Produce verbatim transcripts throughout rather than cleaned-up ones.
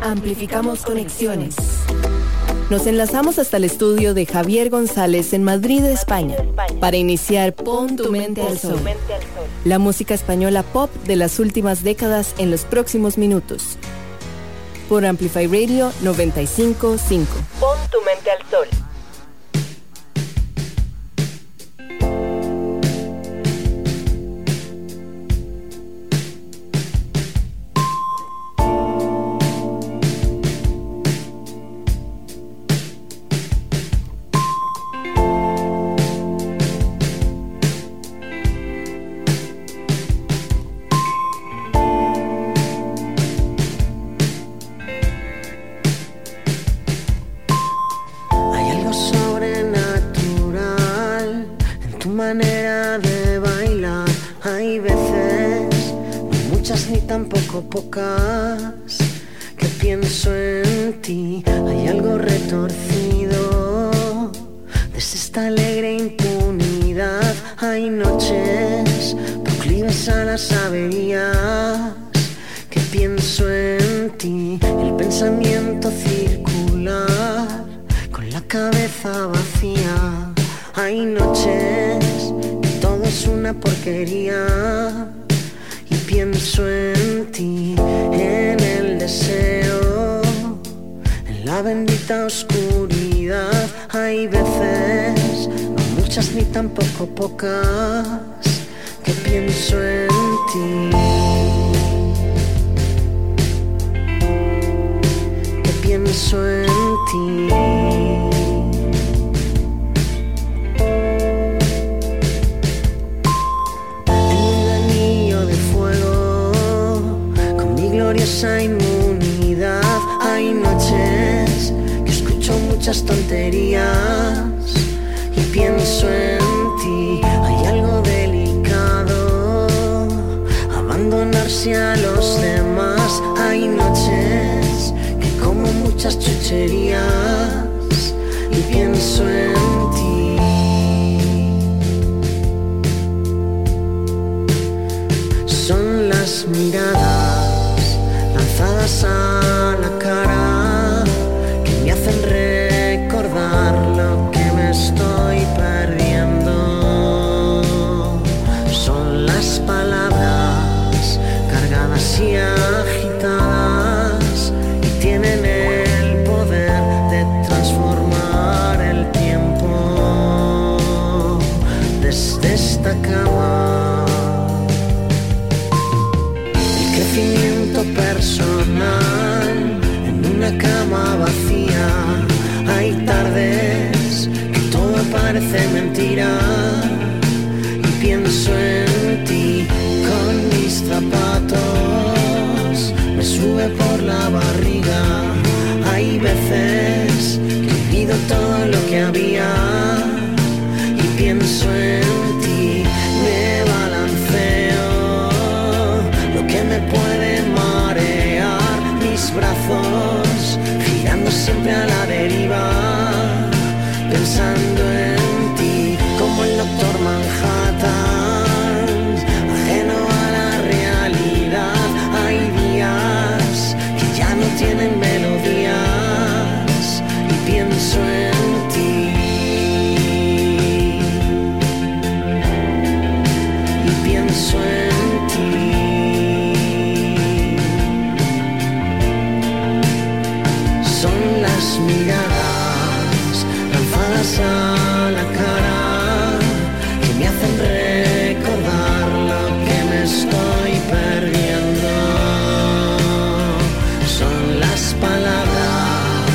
Amplificamos conexiones. Nos enlazamos hasta el estudio de Javier González en Madrid, España, para iniciar Pon tu mente al sol, la música española pop de las últimas décadas en los próximos minutos. Por Amplify Radio noventa y cinco punto cinco. Pon tu mente al sol. Que pienso en ti, hay algo retorcido desde esta alegre impunidad. Hay noches proclives a las averías que pienso en ti. El pensamiento circular con la cabeza vacía. Hay noches que todo es una porquería. Pienso en ti, en el deseo, en la bendita oscuridad. Hay veces, no muchas ni tampoco pocas, que pienso en ti, que pienso en ti, esa inmunidad. Hay noches que escucho muchas tonterías y pienso en ti. Hay algo delicado, abandonarse a los demás. Hay noches que como muchas chucherías y pienso en ti. Son las miradas a la cara que me hacen recordar lo que me estoy perdiendo. Son las palabras cargadas y agitadas y tienen el poder de transformar el tiempo desde esta cama. El crecimiento personal en una cama vacía. Hay tardes que todo parece mentira y pienso en ti. Con mis zapatos me sube por la barriga. Hay veces que olvido todo lo que había y pienso en ti. Me balanceo lo que me puede brazos, girando siempre a la deriva, pensando en ti, como el Doctor Manhattan, ajeno a la realidad. Hay días que ya no tienen melodías y pienso en ti, y pienso en ti. Miradas lanzadas a la cara que me hacen recordar lo que me estoy perdiendo. Son las palabras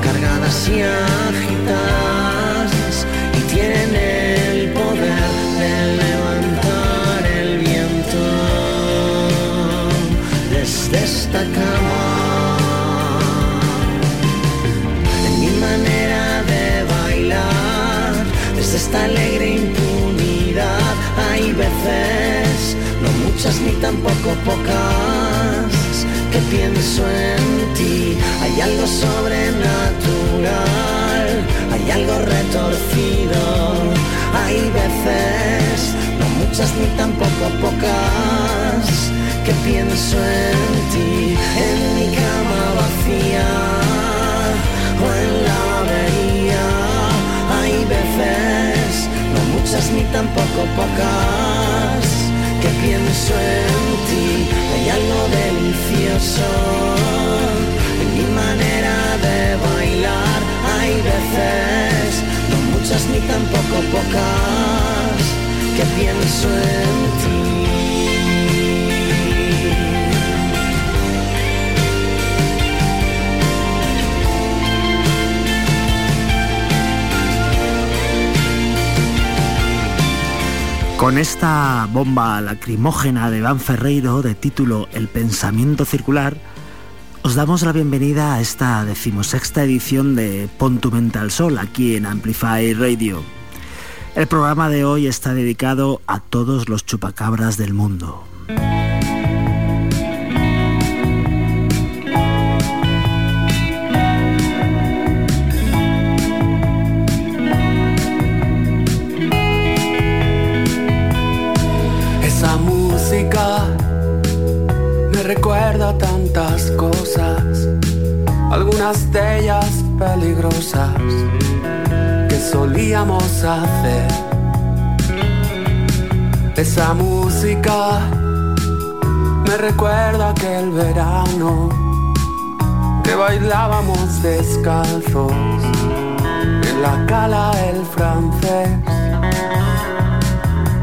cargadas y agitadas y tienen el poder de levantar el viento desde esta cama. Esta alegre impunidad. Hay veces, no muchas ni tampoco pocas, que pienso en ti. Hay algo sobrenatural, hay algo retorcido. Hay veces, no muchas ni tampoco pocas, que pienso en ti. En mi cama vacía tampoco pocas que pienso en ti. Con esta bomba lacrimógena de Iván Ferreiro, de título El pensamiento circular, os damos la bienvenida a esta decimosexta edición de Pon tu mente al sol, aquí en Amplify Radio. El programa de hoy está dedicado a todos los chupacabras del mundo. Recuerda tantas cosas, algunas de ellas peligrosas, que solíamos hacer. Esa música me recuerda aquel verano que bailábamos descalzos en la cala El Francés.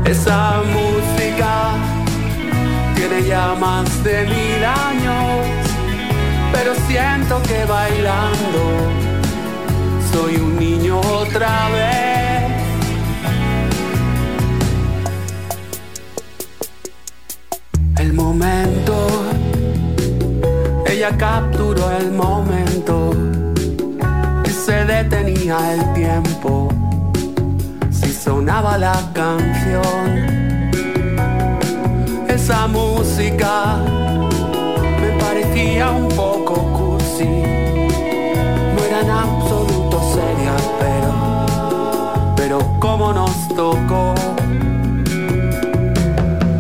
Esa música tiene ya más de mil años, pero siento que bailando soy un niño otra vez. El momento, ella capturó el momento, que se detenía el tiempo si sonaba la canción. Esa música me parecía un poco cursi, no era en absoluto seria, pero, pero como nos tocó.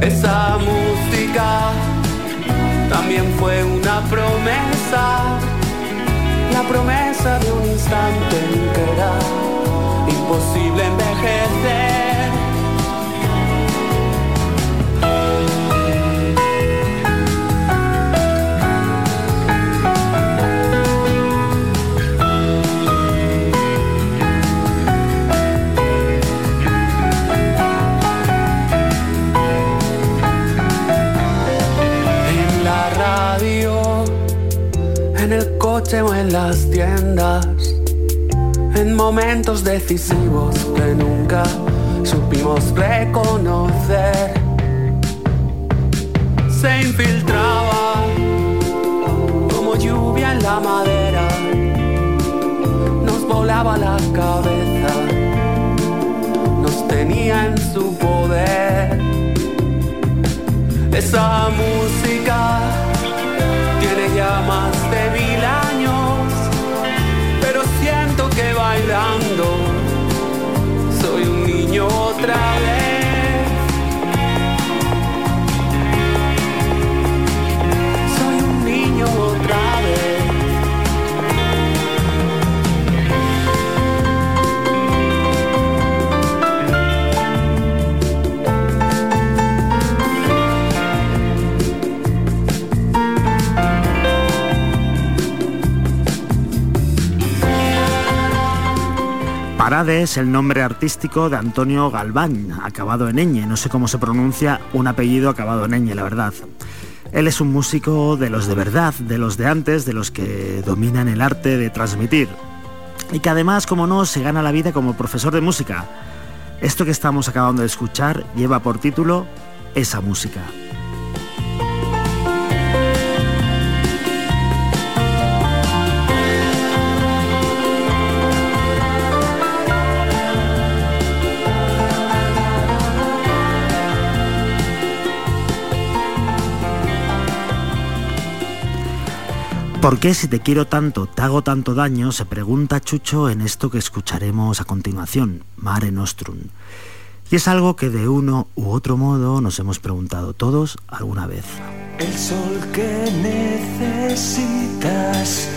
Esa música también fue una promesa, la promesa de un instante en que era imposible envejecer. En el coche o en las tiendas, en momentos decisivos que nunca supimos reconocer, se infiltraba como lluvia en la madera, nos volaba la cabeza, nos tenía en su poder. Esa música tiene ya más de mil años, pero siento que bailando soy un niño otra vez. Soy un niño otra Parade es el nombre artístico de Antonio Galván, acabado en ñ, no sé cómo se pronuncia un apellido acabado en ñ, la verdad. Él es un músico de los de verdad, de los de antes, de los que dominan el arte de transmitir. Y que además, como no, se gana la vida como profesor de música. Esto que estamos acabando de escuchar lleva por título Esa música. ¿Por qué si te quiero tanto, te hago tanto daño?, se pregunta Chucho en esto que escucharemos a continuación, Mare Nostrum. Y es algo que de uno u otro modo nos hemos preguntado todos alguna vez. El sol que necesitas,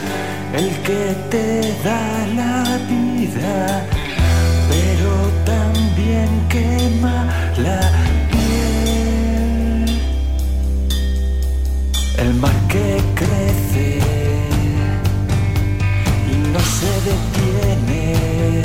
el que te da la vida, pero también quema la piel. El mar que crece no se detiene,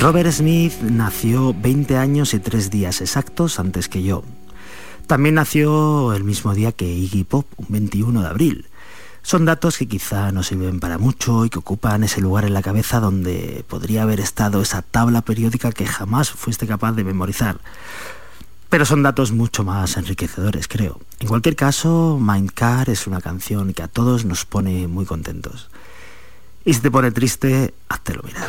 Robert Smith nació veinte años y tres días exactos antes que yo. También nació el mismo día que Iggy Pop, un veintiuno de abril. Son datos que quizá no sirven para mucho y que ocupan ese lugar en la cabeza donde podría haber estado esa tabla periódica que jamás fuiste capaz de memorizar. Pero son datos mucho más enriquecedores, creo. En cualquier caso, Mindcar es una canción que a todos nos pone muy contentos. Y si te pone triste, háztelo mirar.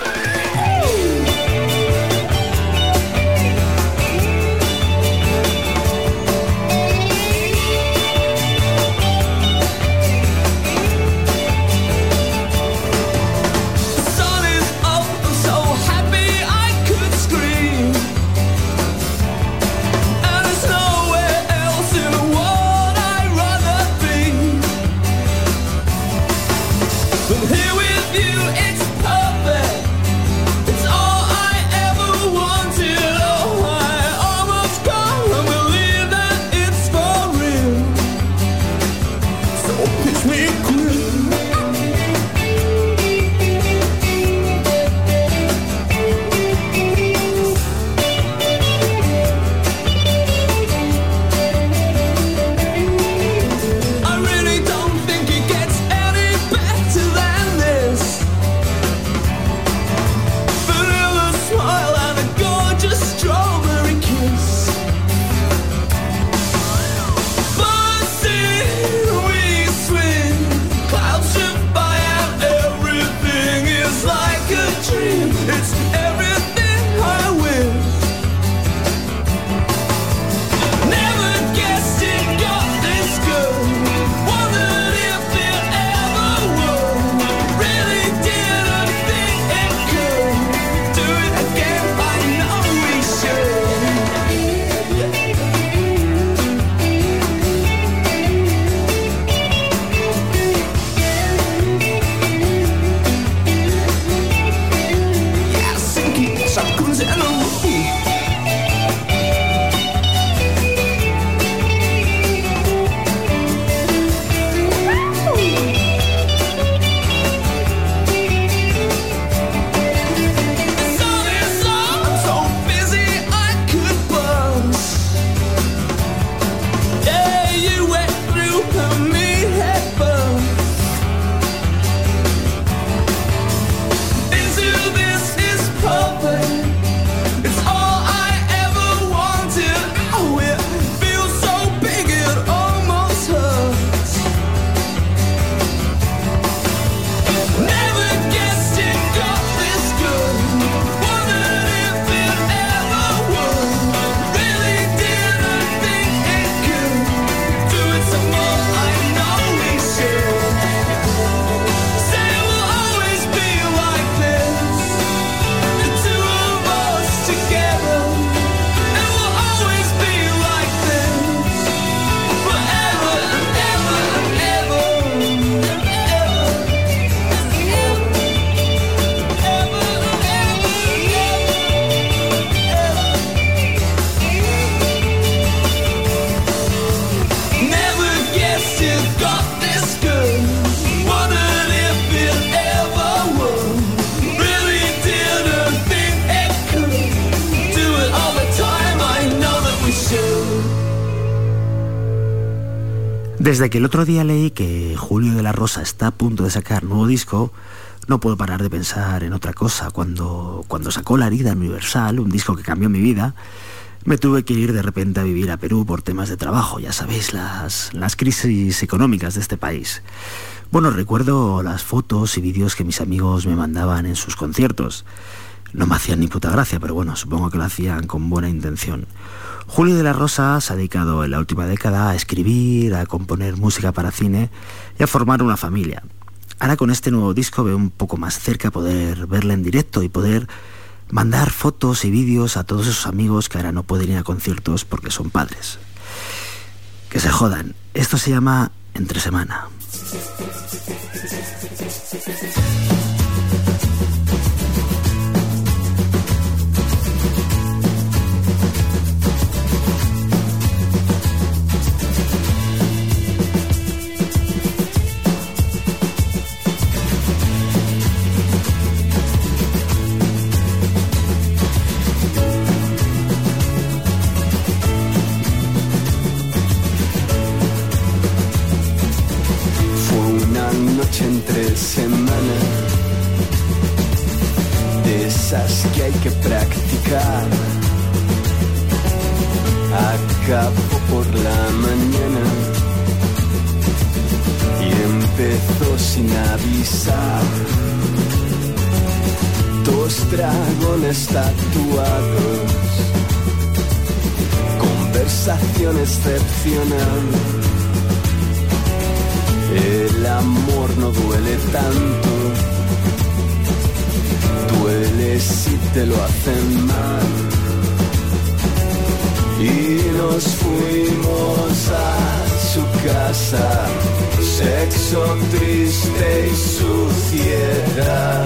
Desde que el otro día leí que Julio de la Rosa está a punto de sacar nuevo disco, no puedo parar de pensar en otra cosa. Cuando, cuando sacó La Herida Universal, un disco que cambió mi vida, me tuve que ir de repente a vivir a Perú por temas de trabajo, ya sabéis, las, las crisis económicas de este país. Bueno, recuerdo las fotos y vídeos que mis amigos me mandaban en sus conciertos. No me hacían ni puta gracia, pero bueno, supongo que lo hacían con buena intención. Julio de la Rosa se ha dedicado en la última década a escribir, a componer música para cine y a formar una familia. Ahora con este nuevo disco veo un poco más cerca poder verla en directo y poder mandar fotos y vídeos a todos esos amigos que ahora no pueden ir a conciertos porque son padres. Que se jodan. Esto se llama Entre Semana. noche entre semana, de esas que hay que practicar. Acabó por la mañana y empezó sin avisar. Dos dragones tatuados, conversación excepcional. El amor no duele tanto, duele si te lo hacen mal. Y nos fuimos a su casa, sexo, triste y suciedad.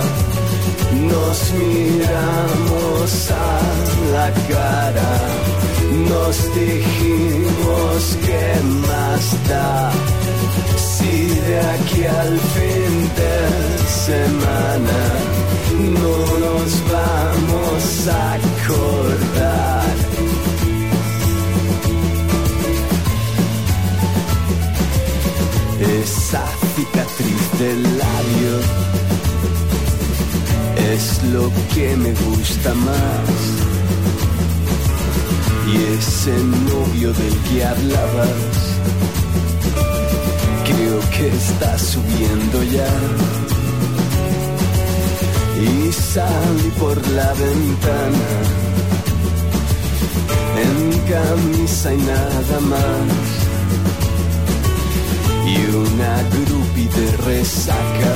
Nos miramos a la cara, nos dijimos que más da. Y de aquí al fin de semana no nos vamos a acordar. Esa cicatriz del labio es lo que me gusta más. Y ese novio del que hablabas, creo que está subiendo ya. Y salí por la ventana en camisa y nada más. Y una groupie de resaca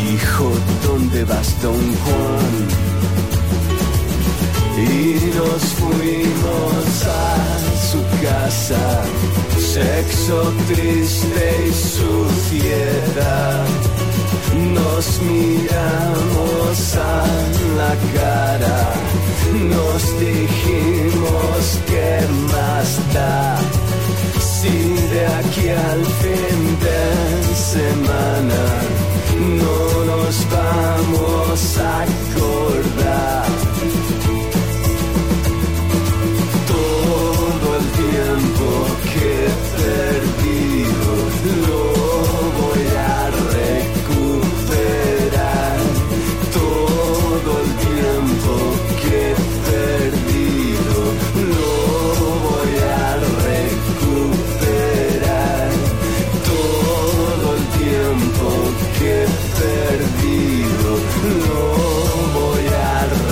dijo, ¿dónde vas, don Juan? Y nos fuimos a su casa, sexo, triste y suciedad. Nos miramos a la cara, nos dijimos que más da. Si de aquí al fin de semana no nos vamos a acordar. Todo el tiempo que perdido lo voy a recuperar. Todo el tiempo que he perdido lo voy a recuperar. Todo el tiempo que he perdido lo voy a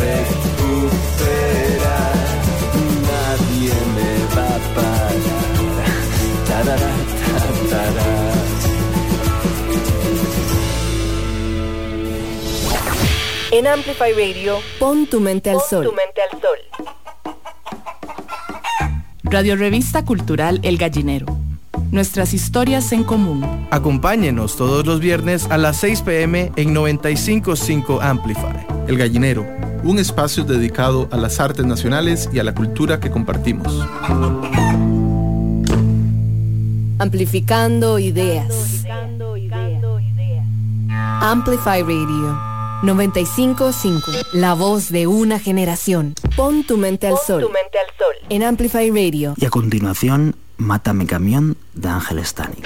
recuperar. Nadie me va a parar. En Amplify Radio, pon tu mente al sol. Pon tu mente al sol. Radio Revista Cultural El Gallinero. Nuestras historias en común. Acompáñenos todos los viernes a las seis pm en noventa y cinco punto cinco Amplify. El Gallinero, un espacio dedicado a las artes nacionales y a la cultura que compartimos. Amplificando ideas. Amplify Radio noventa y cinco punto cinco, la voz de una generación. Pon tu mente al sol. En Amplify Radio. Y a continuación, Mátame Camión, de Ángel Stani.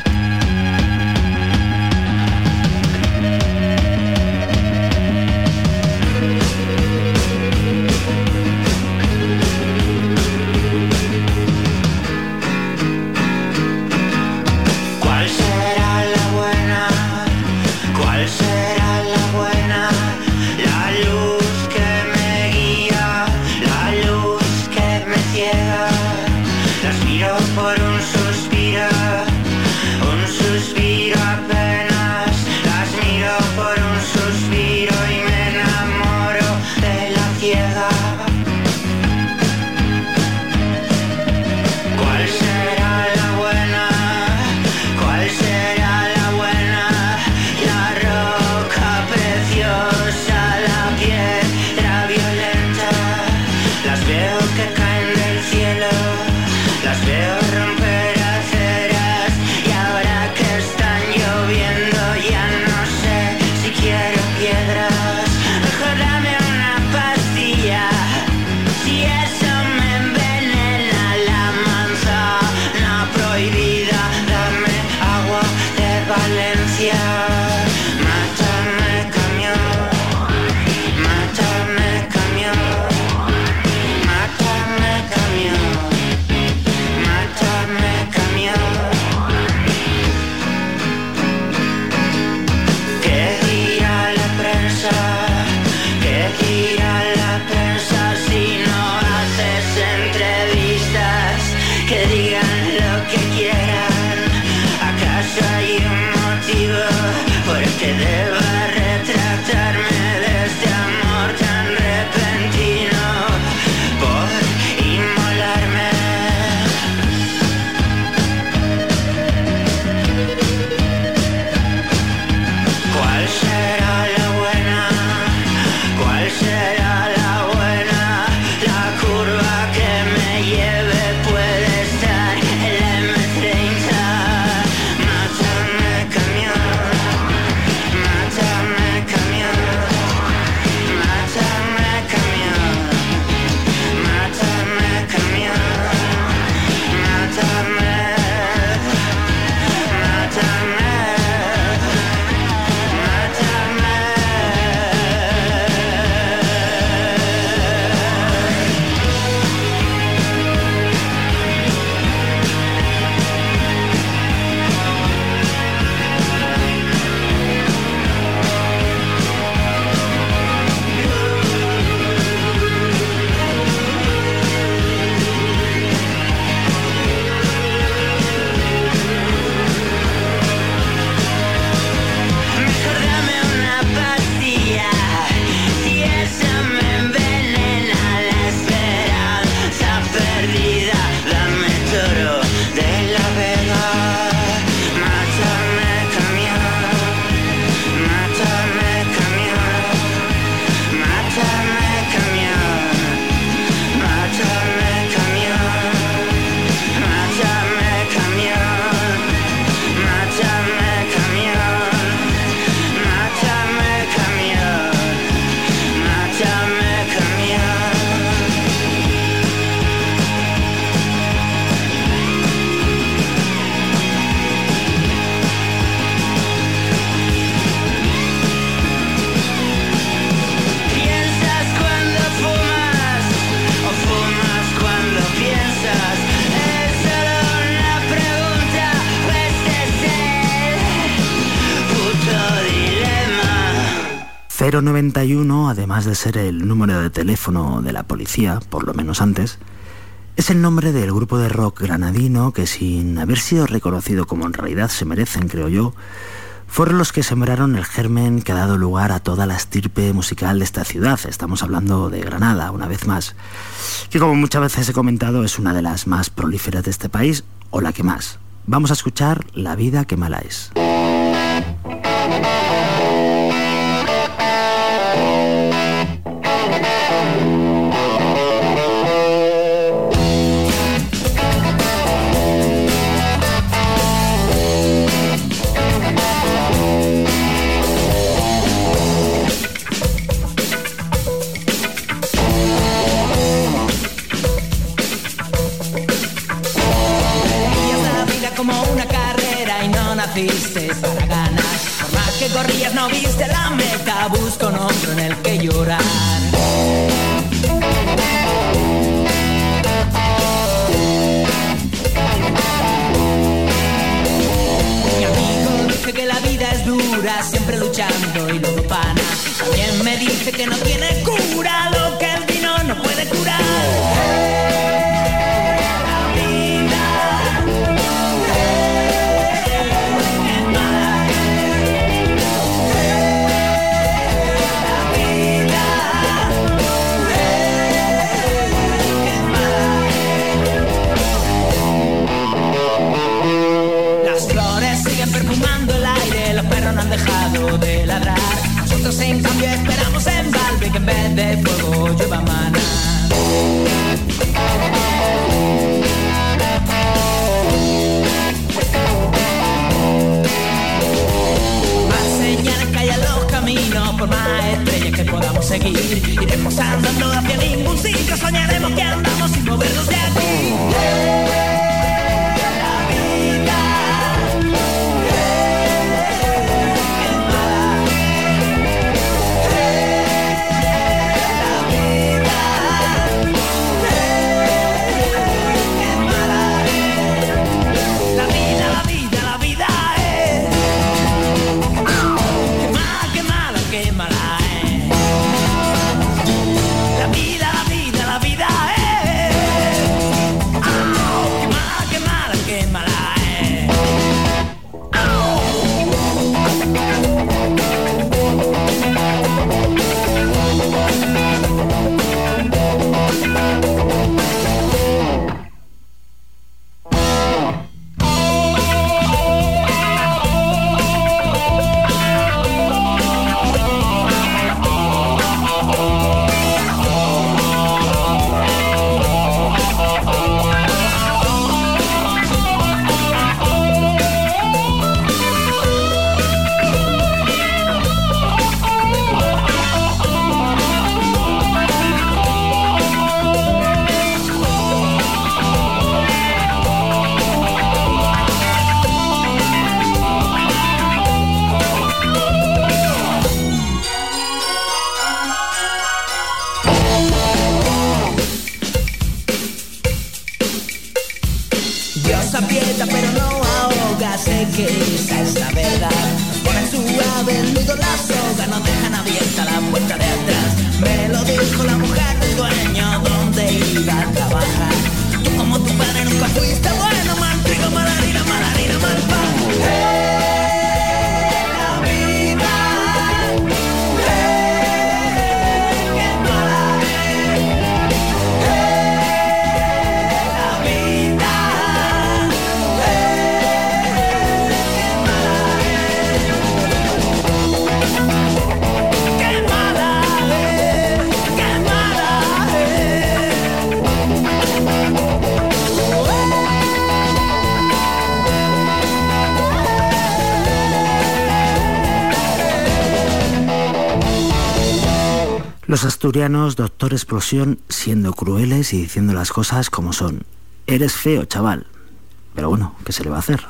Las veo romper que digan lo que quieran. ¿Acaso hay un motivo por el que deba retractarme de este amor tan repentino? Por inmolarme. ¿Cuál será la buena? ¿Cuál será la buena? La curva que me lleve puede estar en la eme treinta. Mátame camión, mátame camión, mátame camión, mátame camión, mátame, mátame. Mejor dame una pastilla, si eso me envenena. La esperanza perdida, dame toro de la vega. Mátame camión, mátame camión, mátame camión, mátame camión, mátame camión, mátame camión. Mátame camión, mátame camión. Piensas cuando fumas, o fumas cuando piensas. Es solo una pregunta, pues es el puto dilema. cero noventa y uno, además de ser el número de teléfono de la policía, por lo menos antes, es el nombre del grupo de rock granadino que, sin haber sido reconocido como en realidad se merecen, creo yo, fueron los que sembraron el germen que ha dado lugar a toda la estirpe musical de esta ciudad. Estamos hablando de Granada, una vez más, que, como muchas veces he comentado, es una de las más prolíferas de este país, o la que más. Vamos a escuchar La vida que mala es. Vivías la vida como una carrera y no naciste para ganar. Por más que corrías no viste la meta, busca un hombro en el que llorar. Mi amigo dice que la vida es dura, siempre luchando y luego pana. También me dice que no tiene cura, lo que el vino no puede curar. ¡Eh, la vida! ¡Eh, es mala! ¡Eh, la vida! Las flores siguen perfumando el aire, los perros no han dejado de ladrar. Nosotros en cambio esperamos en balde Dios aprieta pero no ahoga, sé que esa es la verdad. Ponen suave el nudo la soga, nos dejan abierta la puerta de atrás. Me lo dijo la mujer del dueño donde iba a trabajar. Tú como tu padre nunca fuiste bueno, mal trigo, mala harina, mala harina, mal pan. ¡Hey! Los asturianos, Doctor Explosión, siendo crueles y diciendo las cosas como son. Eres feo, chaval. Pero bueno, ¿qué se le va a hacer?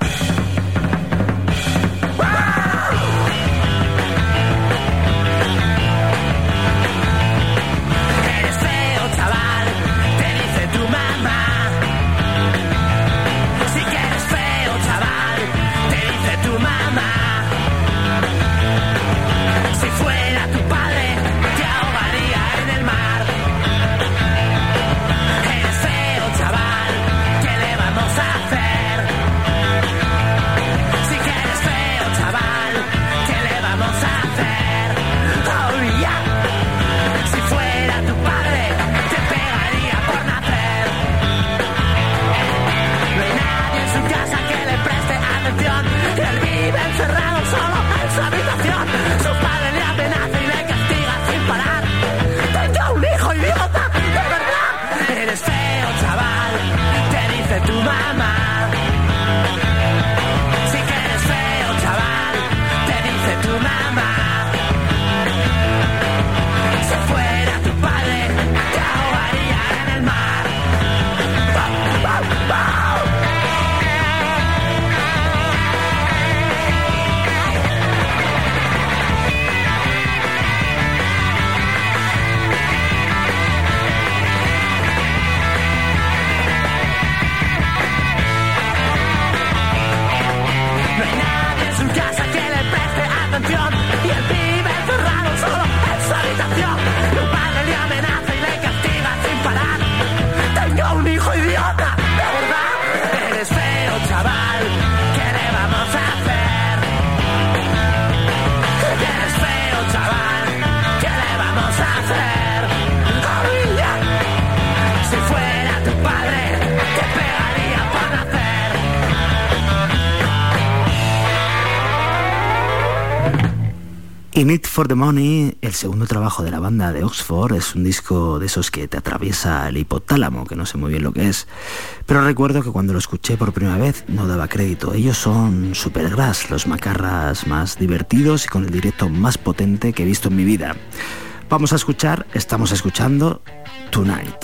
Need for the Money, el segundo trabajo de la banda de Oxford, es un disco de esos que te atraviesa el hipotálamo, que no sé muy bien lo que es, pero recuerdo que cuando lo escuché por primera vez no daba crédito. Ellos son Supergrass, los macarras más divertidos y con el directo más potente que he visto en mi vida. Vamos a escuchar, estamos escuchando Tonight.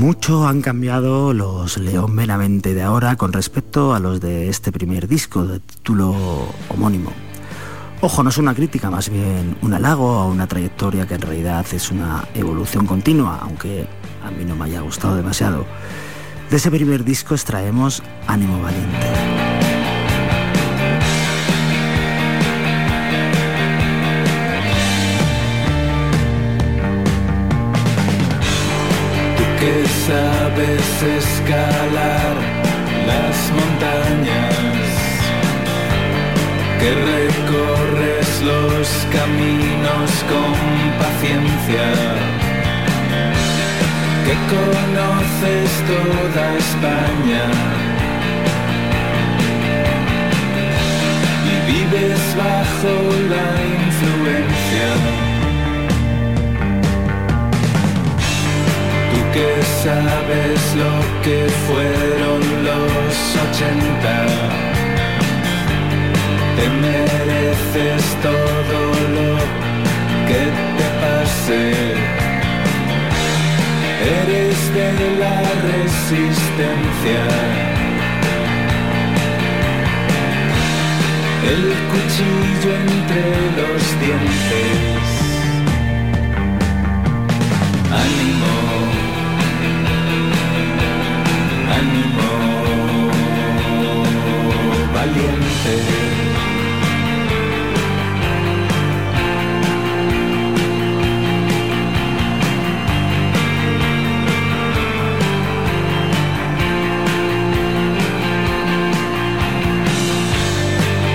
Mucho han cambiado los Leon Benavente de ahora con respecto a los de este primer disco de título homónimo. Ojo, no es una crítica, más bien un halago a una trayectoria que en realidad es una evolución continua, aunque a mí no me haya gustado demasiado. De ese primer disco extraemos Ánimo Valiente. Que sabes escalar las montañas, que recorres los caminos con paciencia, que conoces toda España y vives bajo la influencia. Que sabes lo que fueron los ochenta, te mereces todo lo que te pase, eres de la resistencia, el cuchillo entre los dientes, ánimo. Ánimo valiente.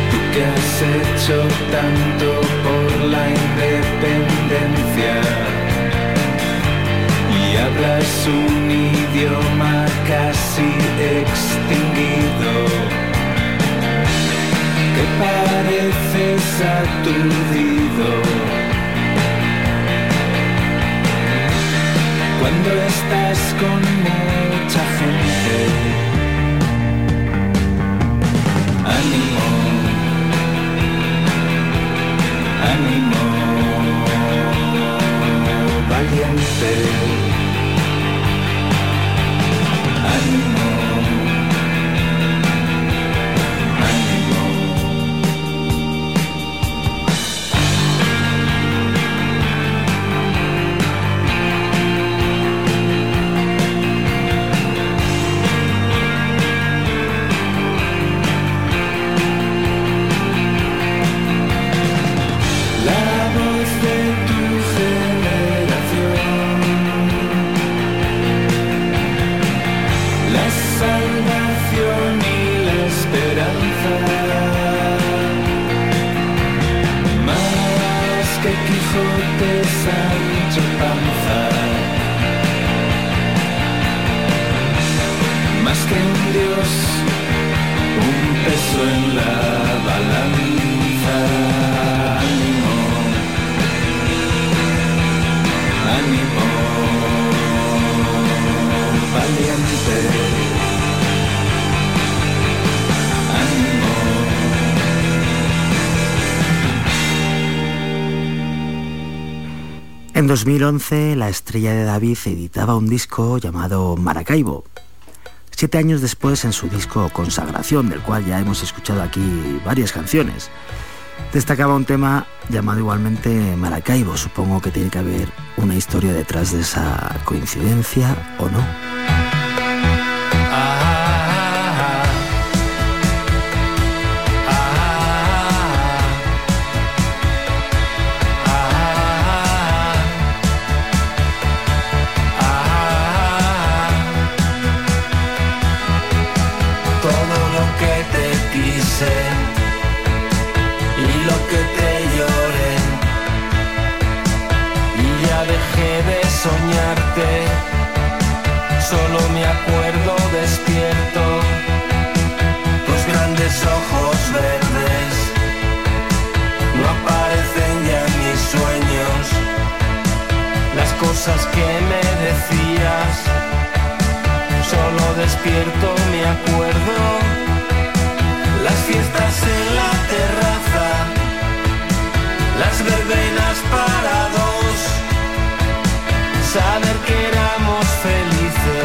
Tú que has hecho tanto por la independencia y hablas un idioma casi extinguido, que pareces aturdido cuando estás con mucha gente. Ánimo, ánimo, valiente. Ánimo, ánimo. La voz de tu generación salvación y la esperanza, más que Quijote, Sancho Panza, más que un dios, un peso en la balanza. Ánimo, ánimo, valiente. En dos mil once, La Estrella de David editaba un disco llamado Maracaibo. Siete años después, en su disco Consagración, del cual ya hemos escuchado aquí varias canciones, destacaba un tema llamado igualmente Maracaibo. Supongo que tiene que haber una historia detrás de esa coincidencia, ¿o no? Cosas que me decías, solo despierto me acuerdo, las fiestas en la terraza, las verbenas para dos, saber que éramos felices.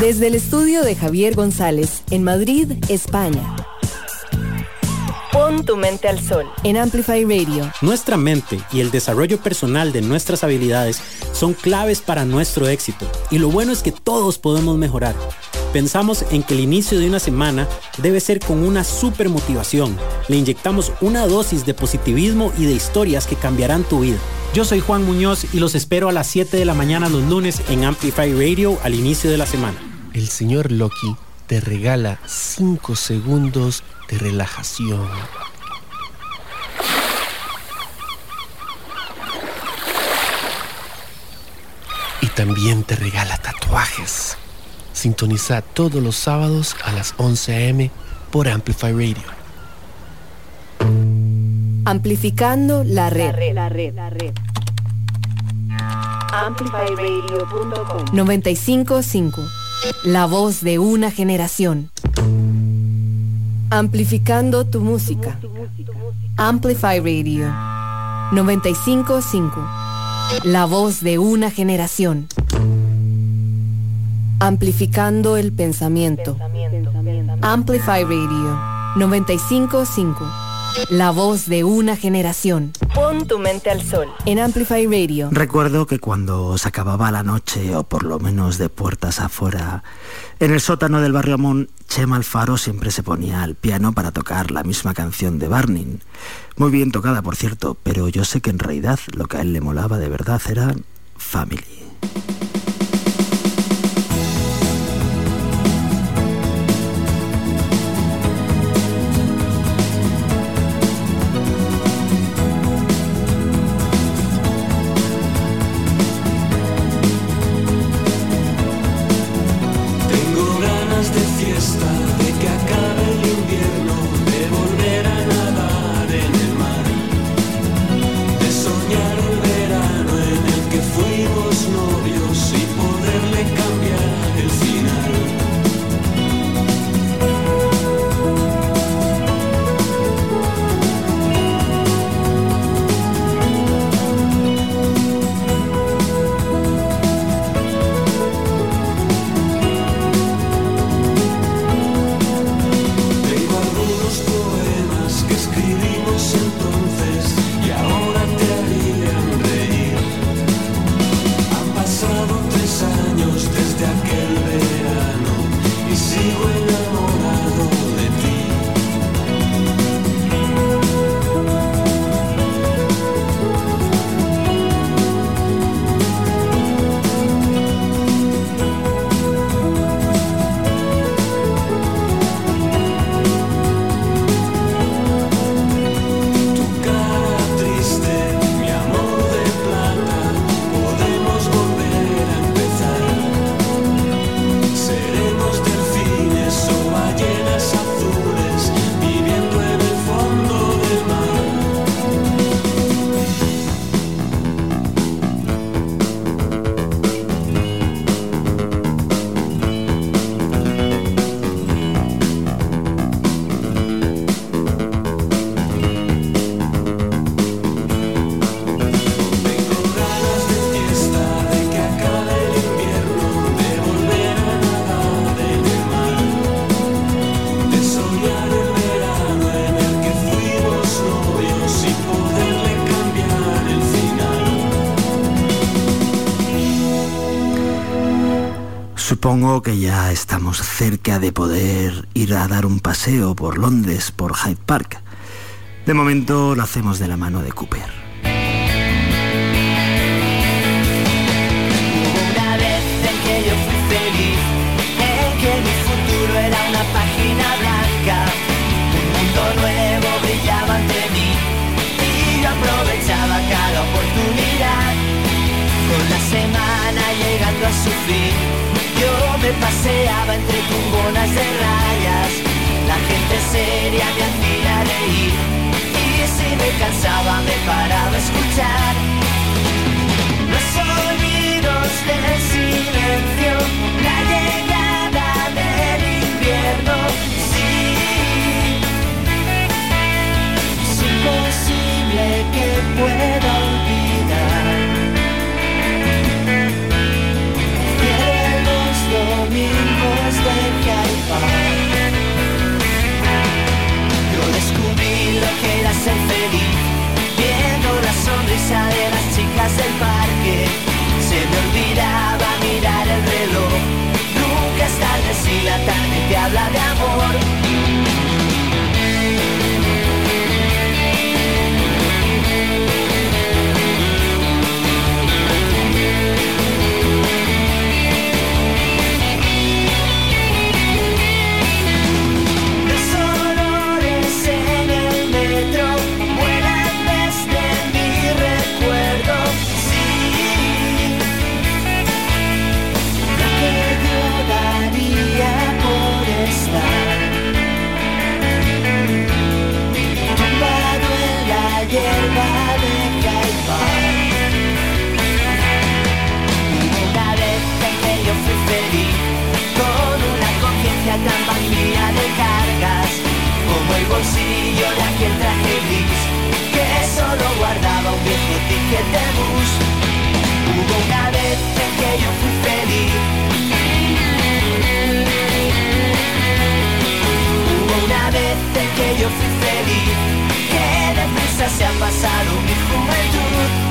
Desde el estudio de Javier González, en Madrid, España. Pon tu mente al sol, en Amplify Radio. Nuestra mente y el desarrollo personal de nuestras habilidades son claves para nuestro éxito. Y lo bueno es que todos podemos mejorar. Pensamos en que el inicio de una semana debe ser con una super motivación. Le inyectamos una dosis de positivismo y de historias que cambiarán tu vida. Yo soy Juan Muñoz y los espero a las siete de la mañana los lunes en Amplify Radio al inicio de la semana. El señor Loki te regala cinco segundos de relajación. Y también te regala tatuajes. Sintoniza todos los sábados a las once a.m. por Amplify Radio. Amplificando la red. La red, la red, la red. amplify radio punto com noventa y cinco punto cinco. La voz de una generación. Amplificando tu música. Amplify Radio noventa y cinco punto cinco. La voz de una generación. Amplificando el pensamiento. Amplify Radio noventa y cinco punto cinco. La voz de una generación. Pon tu mente al sol, en Amplify Radio. Recuerdo que cuando se acababa la noche, o por lo menos de puertas afuera, en el sótano del barrio Mon, Chema Alfaro siempre se ponía al piano para tocar la misma canción de Burning. Muy bien tocada, por cierto, pero yo sé que en realidad lo que a él le molaba de verdad era Family. Novios Supongo que ya estamos cerca de poder ir a dar un paseo por Londres, por Hyde Park. De momento lo hacemos de la mano de Cooper. A su fin, yo me paseaba entre tumbonas de rayas, la gente seria me hacía reír, y si me cansaba me paraba a escuchar los sonidos del silencio, la llegada del invierno, sí, es imposible que pueda olvidar. Domingos de Hyde Park, yo descubrí lo que era ser feliz, viendo la sonrisa de las chicas del parque. Se me olvidaba mirar el reloj, nunca es tarde si la tarde te habla de amor. Tan vacía de cargas, como el bolsillo de aquel traje gris, que solo guardaba un viejo ticket de bus. Hubo una vez en que yo fui feliz. Hubo una vez en que yo fui feliz, que deprisa se ha pasado mi juventud.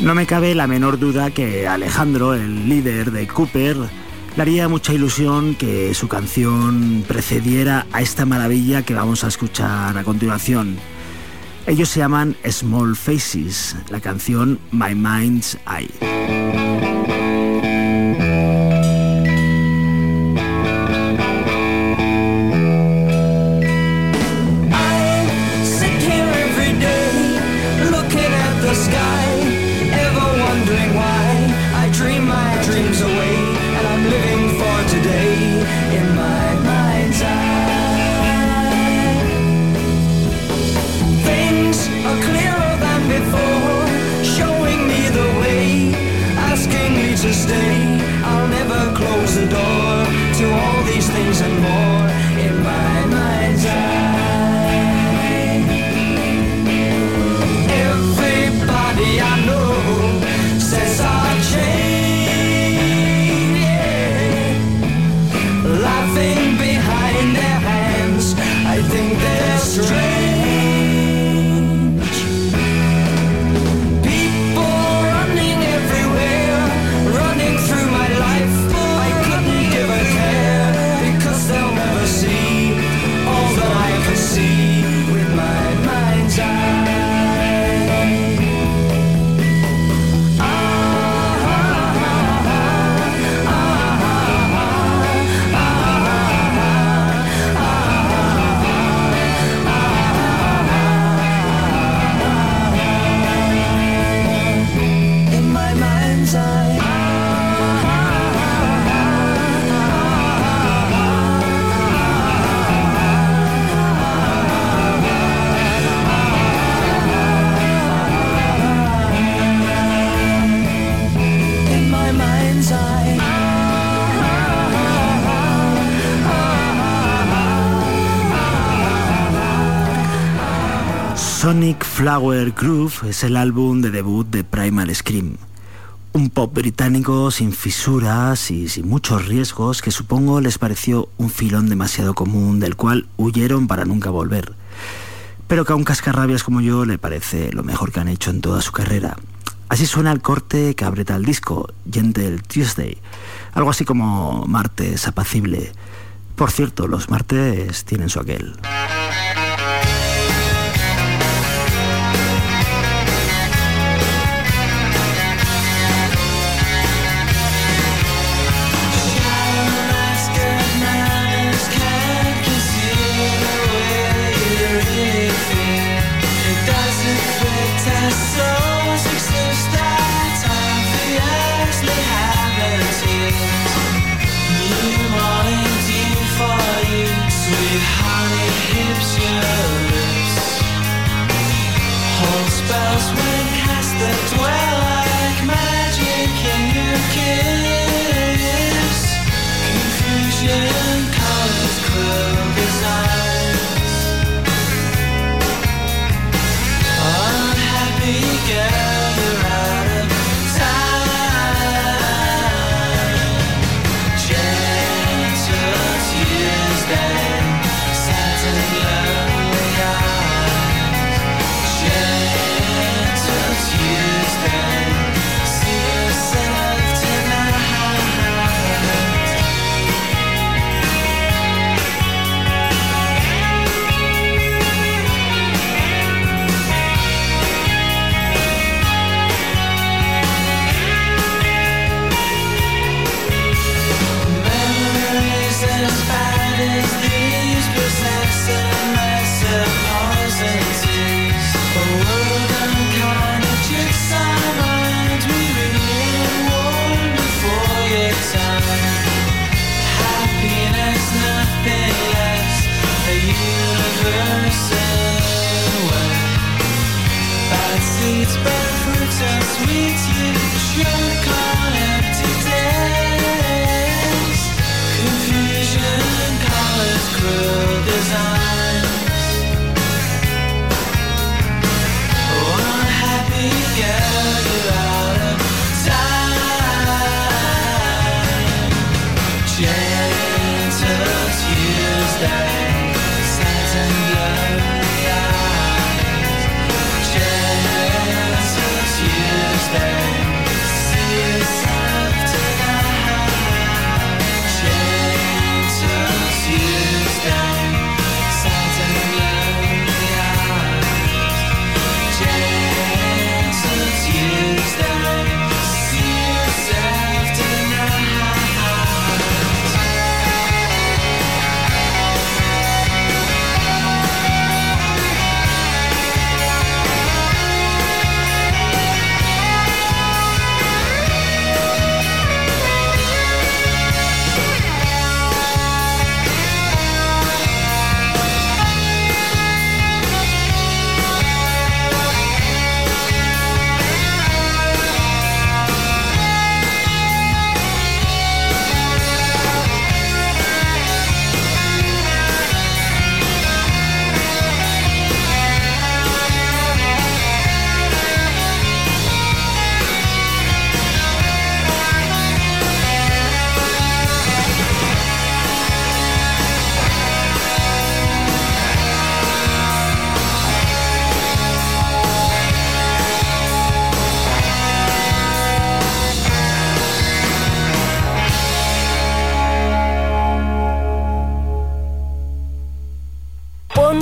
No me cabe la menor duda que Alejandro, el líder de Cooper, le haría mucha ilusión que su canción precediera a esta maravilla que vamos a escuchar a continuación. Ellos se llaman Small Faces, la canción My Mind's Eye. Everybody Sonic Flower Groove es el álbum de debut de Primal Scream, un pop británico sin fisuras y sin muchos riesgos que supongo les pareció un filón demasiado común del cual huyeron para nunca volver, pero que a un cascarrabias como yo le parece lo mejor que han hecho en toda su carrera. Así suena el corte que abre tal disco, Gentle Tuesday, algo así como martes apacible. Por cierto, los martes tienen su aquel.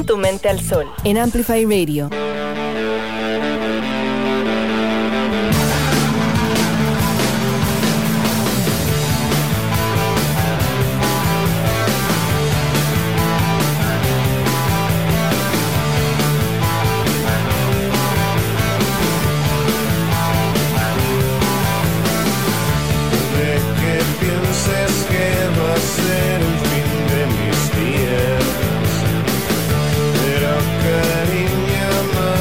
Tu mente al sol en Amplify Radio. Yeah,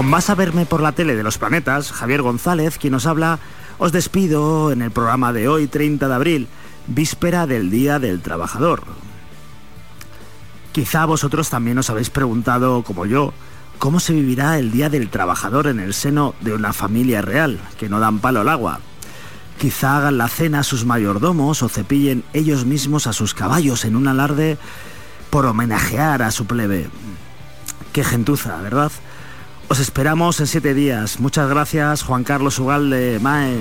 Con Vas a verme por la tele de Los Planetas, Javier González, quien os habla, os despido en el programa de hoy, treinta de abril, víspera del Día del Trabajador. Quizá vosotros también os habéis preguntado, como yo, cómo se vivirá el Día del Trabajador en el seno de una familia real, que no dan palo al agua. Quizá hagan la cena a sus mayordomos o cepillen ellos mismos a sus caballos en un alarde por homenajear a su plebe. Qué gentuza, ¿verdad? Os esperamos en siete días. Muchas gracias, Juan Carlos Ugarte Maíz.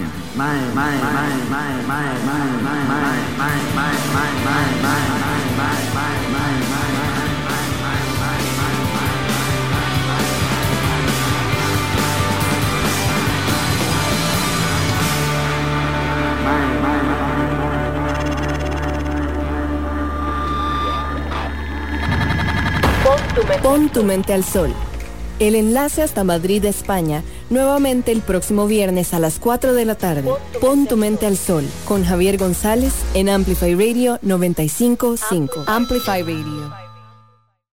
Pon tu mente al sol. El enlace hasta Madrid, España, nuevamente el próximo viernes a las cuatro de la tarde. Pon tu mente al sol con Javier González en Amplify Radio noventa y cinco punto cinco. Amplify Radio.